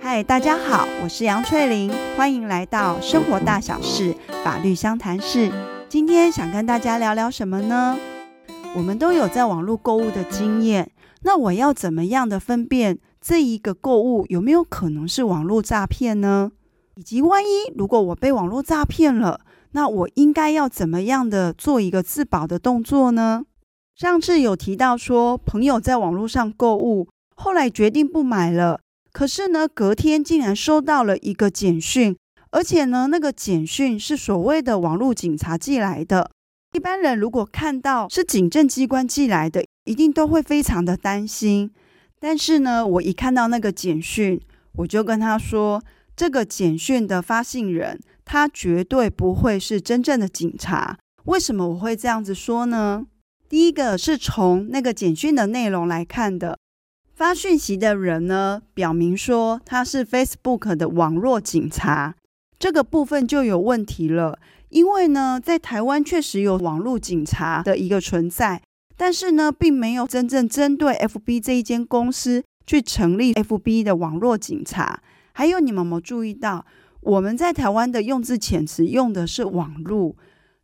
嗨，大家好，我是杨翠玲，欢迎来到生活大小事法律相谈室。今天想跟大家聊聊什么呢？我们都有在网络购物的经验，那我要怎么样的分辨这一个购物有没有可能是网络诈骗呢？以及万一如果我被网络诈骗了，那我应该要怎么样的做一个自保的动作呢？上次有提到说朋友在网络上购物，后来决定不买了，可是呢隔天竟然收到了一个简讯，而且呢那个简讯是所谓的网络警察寄来的。一般人如果看到是警政机关寄来的，一定都会非常的担心。但是呢我一看到那个简讯，我就跟他说，这个简讯的发信人他绝对不会是真正的警察。为什么我会这样子说呢？第一个是从那个简讯的内容来看的，发讯息的人呢表明说他是 Facebook 的网络警察，这个部分就有问题了。因为呢在台湾确实有网络警察的一个存在，但是呢并没有真正针对 FB 这一间公司去成立 FB 的网络警察。还有，你们有没有注意到我们在台湾的用字遣词用的是网路，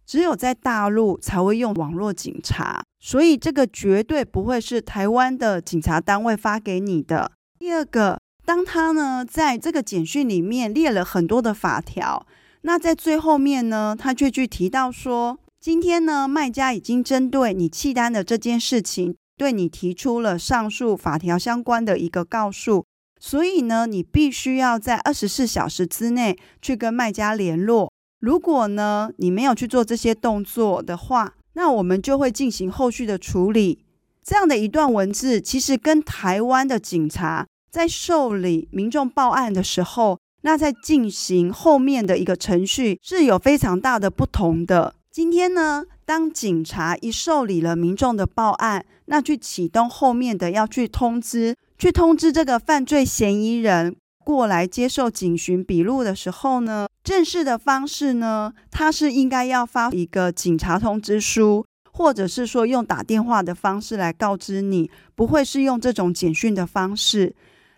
只有在大陆才会用网络警察，所以这个绝对不会是台湾的警察单位发给你的。第二个，当他呢在这个简讯里面列了很多的法条，那在最后面呢他却去提到说，今天呢卖家已经针对你契单的这件事情对你提出了上述法条相关的一个告诉，所以呢你必须要在24小时之内去跟卖家联络，如果呢你没有去做这些动作的话，那我们就会进行后续的处理。这样的一段文字其实跟台湾的警察在受理民众报案的时候，那在进行后面的一个程序是有非常大的不同的。今天呢当警察一受理了民众的报案，那去启动后面的要去通知这个犯罪嫌疑人过来接受警询笔录的时候呢，正式的方式呢他是应该要发一个警察通知书，或者是说用打电话的方式来告知你，不会是用这种简讯的方式。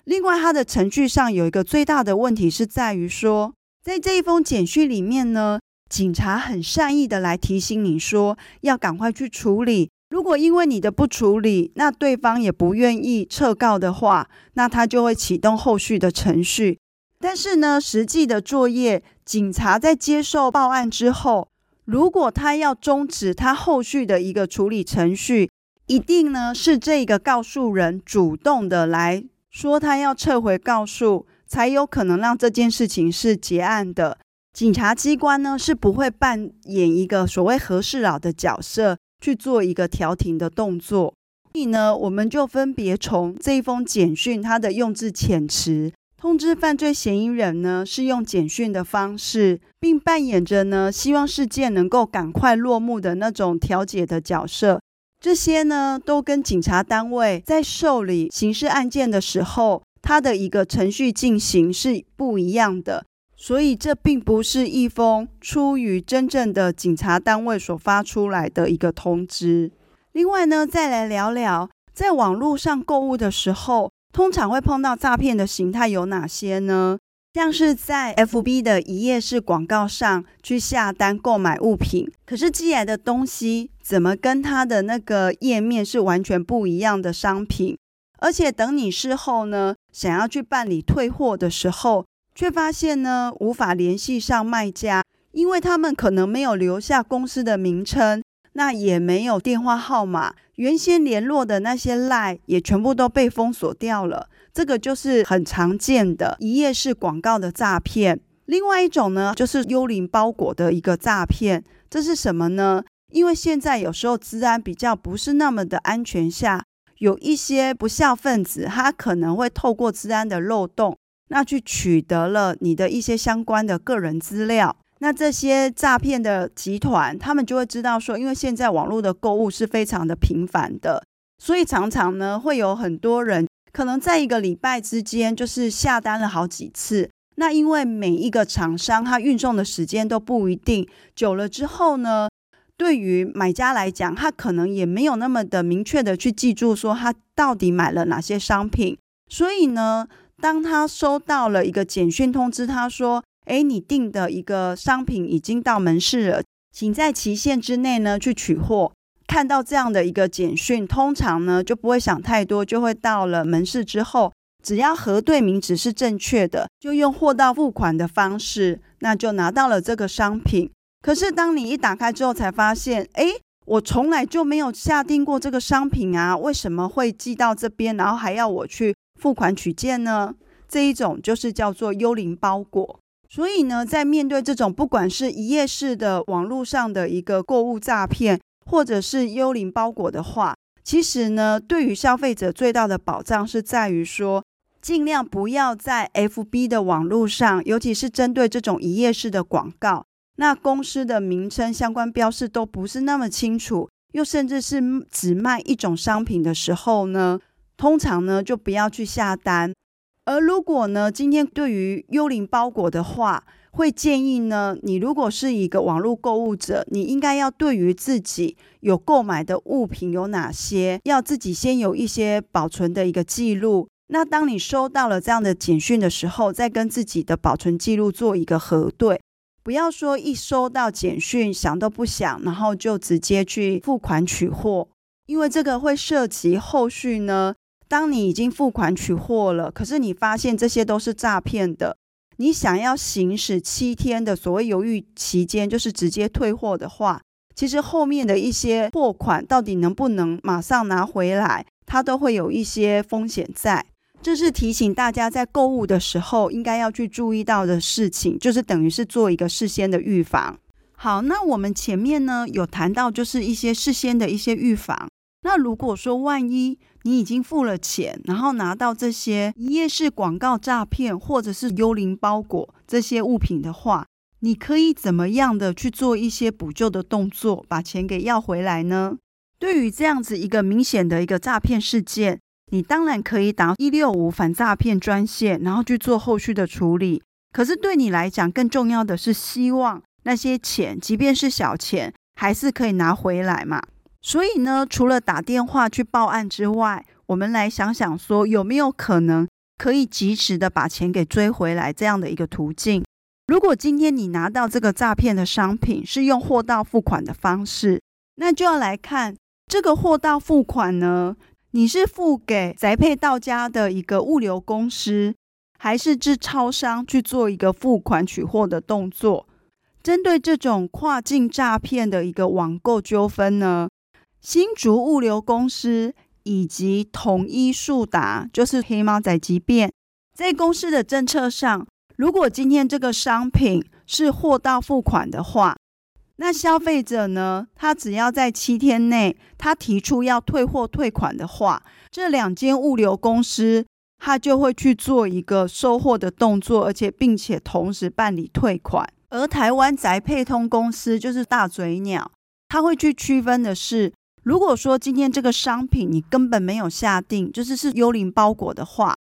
另外他的程序上有一个最大的问题是在于说，在这一封简讯里面呢，警察很善意的来提醒你说要赶快去处理，如果因为你的不处理，那对方也不愿意撤告的话，那他就会启动后续的程序。但是呢实际的作业，警察在接受报案之后，如果他要终止他后续的一个处理程序，一定呢是这个告诉人主动的来说他要撤回告诉，才有可能让这件事情是结案的。警察机关呢是不会扮演一个所谓和事佬的角色去做一个调停的动作。所以呢我们就分别从这一封简讯它的用字遣词，通知犯罪嫌疑人呢是用简讯的方式，并扮演着呢希望事件能够赶快落幕的那种调解的角色。这些呢都跟警察单位在受理刑事案件的时候它的一个程序进行是不一样的，所以这并不是一封出于真正的警察单位所发出来的一个通知。另外呢再来聊聊在网络上购物的时候通常会碰到诈骗的形态有哪些呢？像是在 FB 的一页式广告上去下单购买物品，可是寄来的东西怎么跟它的那个页面是完全不一样的商品，而且等你事后呢想要去办理退货的时候，却发现呢无法联系上卖家，因为他们可能没有留下公司的名称，那也没有电话号码，原先联络的那些 LINE 也全部都被封锁掉了。这个就是很常见的一页式广告的诈骗。另外一种呢就是幽灵包裹的一个诈骗，这是什么呢？因为现在有时候治安比较不是那么的安全下，有一些不肖分子他可能会透过治安的漏洞，那去取得了你的一些相关的个人资料，那这些诈骗的集团他们就会知道说，因为现在网络的购物是非常的频繁的，所以常常呢会有很多人可能在一个礼拜之间就是下单了好几次，那因为每一个厂商他运送的时间都不一定，久了之后呢对于买家来讲，他可能也没有那么的明确的去记住说他到底买了哪些商品，所以呢，当他收到了一个简讯通知他说，诶，你订的一个商品已经到门市了，请在期限之内呢去取货，看到这样的一个简讯，通常呢就不会想太多，就会到了门市之后，只要核对名字是正确的，就用货到付款的方式，那就拿到了这个商品。可是当你一打开之后才发现，诶，我从来就没有下订过这个商品啊，为什么会寄到这边，然后还要我去付款取件呢？这一种就是叫做幽灵包裹。所以呢，在面对这种不管是一页式的网络上的一个购物诈骗，或者是幽灵包裹的话，其实呢，对于消费者最大的保障是在于说，尽量不要在 FB 的网络上，尤其是针对这种一页式的广告，那公司的名称相关标示都不是那么清楚，又甚至是只卖一种商品的时候呢，通常呢就不要去下单。而如果呢今天对于幽灵包裹的话，会建议呢，你如果是一个网络购物者，你应该要对于自己有购买的物品有哪些，要自己先有一些保存的一个记录，那当你收到了这样的简讯的时候，再跟自己的保存记录做一个核对，不要说一收到简讯想都不想，然后就直接去付款取货，因为这个会涉及后续呢，当你已经付款取货了，可是你发现这些都是诈骗的，你想要行使7天的所谓犹豫期间，就是直接退货的话，其实后面的一些货款到底能不能马上拿回来，它都会有一些风险在。这是提醒大家在购物的时候应该要去注意到的事情，就是等于是做一个事先的预防。好，那我们前面呢有谈到就是一些事先的一些预防，那如果说万一你已经付了钱，然后拿到这些一页式广告诈骗或者是幽灵包裹这些物品的话，你可以怎么样的去做一些补救的动作，把钱给要回来呢？对于这样子一个明显的一个诈骗事件，你当然可以打165反诈骗专线，然后去做后续的处理。可是对你来讲更重要的是希望那些钱，即便是小钱，还是可以拿回来嘛。所以呢，除了打电话去报案之外，我们来想想说有没有可能可以及时的把钱给追回来这样的一个途径。如果今天你拿到这个诈骗的商品是用货到付款的方式，那就要来看这个货到付款呢，你是付给宅配到家的一个物流公司，还是至超商去做一个付款取货的动作？针对这种跨境诈骗的一个网购纠纷呢，新竹物流公司以及统一速达，就是黑猫宅急便，在公司的政策上，如果今天这个商品是货到付款的话，那消费者呢，他只要在7天内他提出要退货退款的话，这2间物流公司他就会去做一个收货的动作，而且并且同时办理退款。而台湾宅配通公司就是大嘴鸟，他会去区分的是，如果说今天这个商品你根本没有下定，就是幽灵包裹的话，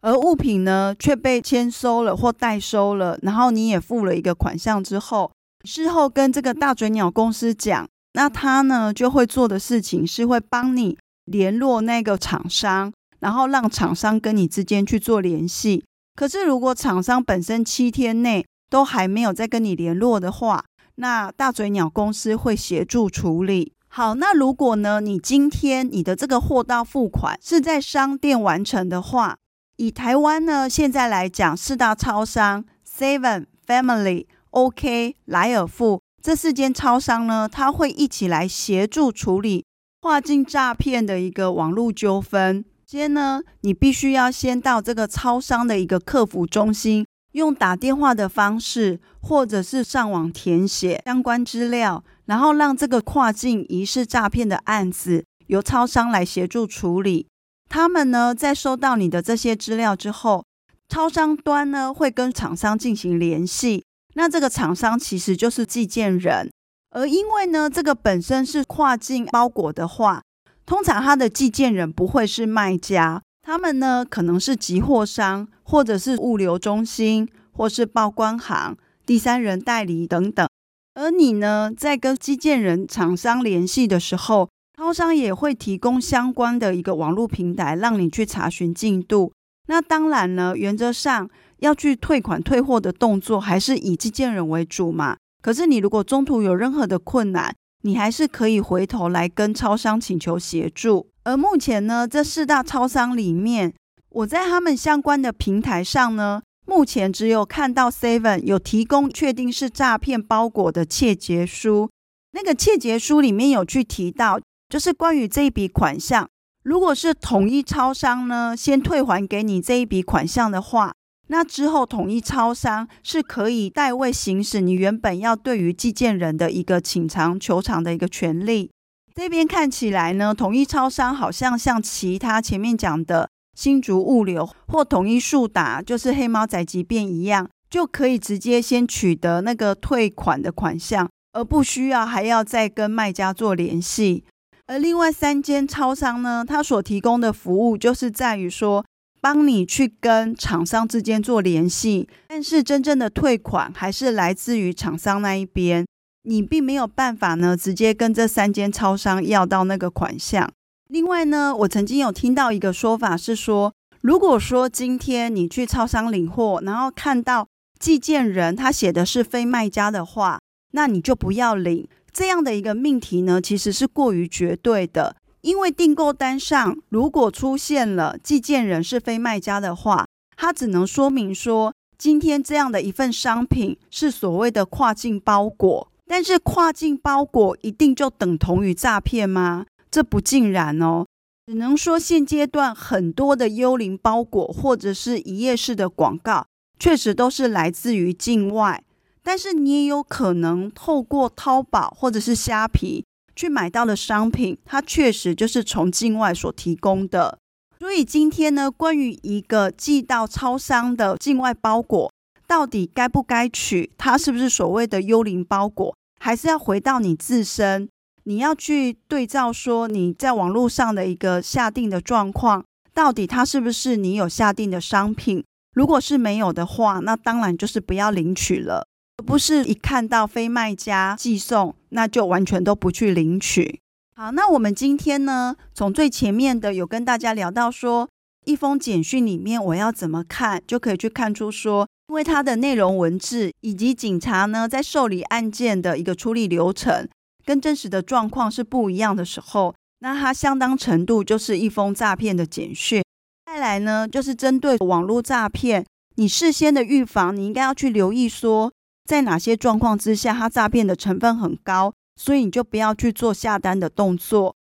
而物品呢却被签收了或代收了，然后你也付了一个款项之后，事后跟这个大嘴鸟公司讲，那他呢就会做的事情是会帮你联络那个厂商，然后让厂商跟你之间去做联系。可是如果厂商本身7天内都还没有再跟你联络的话，那大嘴鸟公司会协助处理。好，那如果呢你今天你的这个货到付款是在商店完成的话，以台湾呢现在来讲，4大超商 Seven Family、OK、莱尔富这4间超商呢，它会一起来协助处理跨境诈骗的一个网络纠纷。先呢，你必须要先到这个超商的一个客服中心，用打电话的方式，或者是上网填写相关资料，然后让这个跨境疑似诈骗的案子由超商来协助处理。他们呢，在收到你的这些资料之后，超商端呢会跟厂商进行联系。那这个厂商其实就是寄件人，而因为呢这个本身是跨境包裹的话，通常它的寄件人不会是卖家，他们呢可能是集货商，或者是物流中心，或是报关行、第三人代理等等。而你呢，在跟基建人厂商联系的时候，超商也会提供相关的一个网络平台让你去查询进度。那当然呢，原则上要去退款退货的动作还是以基建人为主嘛。可是你如果中途有任何的困难，你还是可以回头来跟超商请求协助。而目前呢，这4大超商里面，我在他们相关的平台上呢，目前只有看到 Seven 有提供确定是诈骗包裹的切结书。那个切结书里面有去提到，就是关于这一笔款项，如果是统一超商呢，先退还给你这一笔款项的话，那之后统一超商是可以代位行使你原本要对于寄件人的一个请偿求偿的一个权利。这边看起来呢，统一超商好像像其他前面讲的新竹物流或统一速达，就是黑猫宅急便一样，就可以直接先取得那个退款的款项，而不需要还要再跟卖家做联系。而另外3间超商呢，它所提供的服务就是在于说帮你去跟厂商之间做联系，但是真正的退款还是来自于厂商那一边，你并没有办法呢直接跟这3间超商要到那个款项。另外呢，我曾经有听到一个说法是说，如果说今天你去超商领货，然后看到寄件人他写的是非卖家的话，那你就不要领。这样的一个命题呢，其实是过于绝对的，因为订购单上如果出现了寄件人是非卖家的话，它只能说明说今天这样的一份商品是所谓的跨境包裹，但是跨境包裹一定就等同于诈骗吗？这不尽然哦，只能说现阶段很多的幽灵包裹或者是一页式的广告确实都是来自于境外，但是你也有可能透过淘宝或者是虾皮去买到的商品，它确实就是从境外所提供的。所以今天呢，关于一个寄到超商的境外包裹到底该不该取，它是不是所谓的幽灵包裹，还是要回到你自身，你要去对照说你在网络上的一个下定的状况，到底它是不是你有下定的商品。如果是没有的话，那当然就是不要领取了，而不是一看到非卖家寄送那就完全都不去领取。好，那我们今天呢，从最前面的有跟大家聊到说一封简讯里面我要怎么看，就可以去看出说因为它的内容文字以及警察呢在受理案件的一个处理流程跟真实的状况是不一样的时候，那它相当程度就是一封诈骗的简讯。再来呢，就是针对网络诈骗，你事先的预防，你应该要去留意说在哪些状况之下它诈骗的成分很高，所以你就不要去做下单的动作。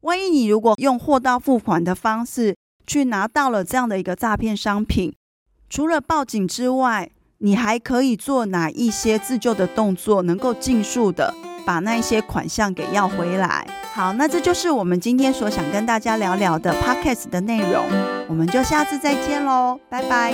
万一你如果用货到付款的方式去拿到了这样的一个诈骗商品，除了报警之外，你还可以做哪一些自救的动作，能够尽速的把那一些款项给要回来。好，那这就是我们今天所想跟大家聊聊的 Podcast 的内容，我们就下次再见咯，拜拜。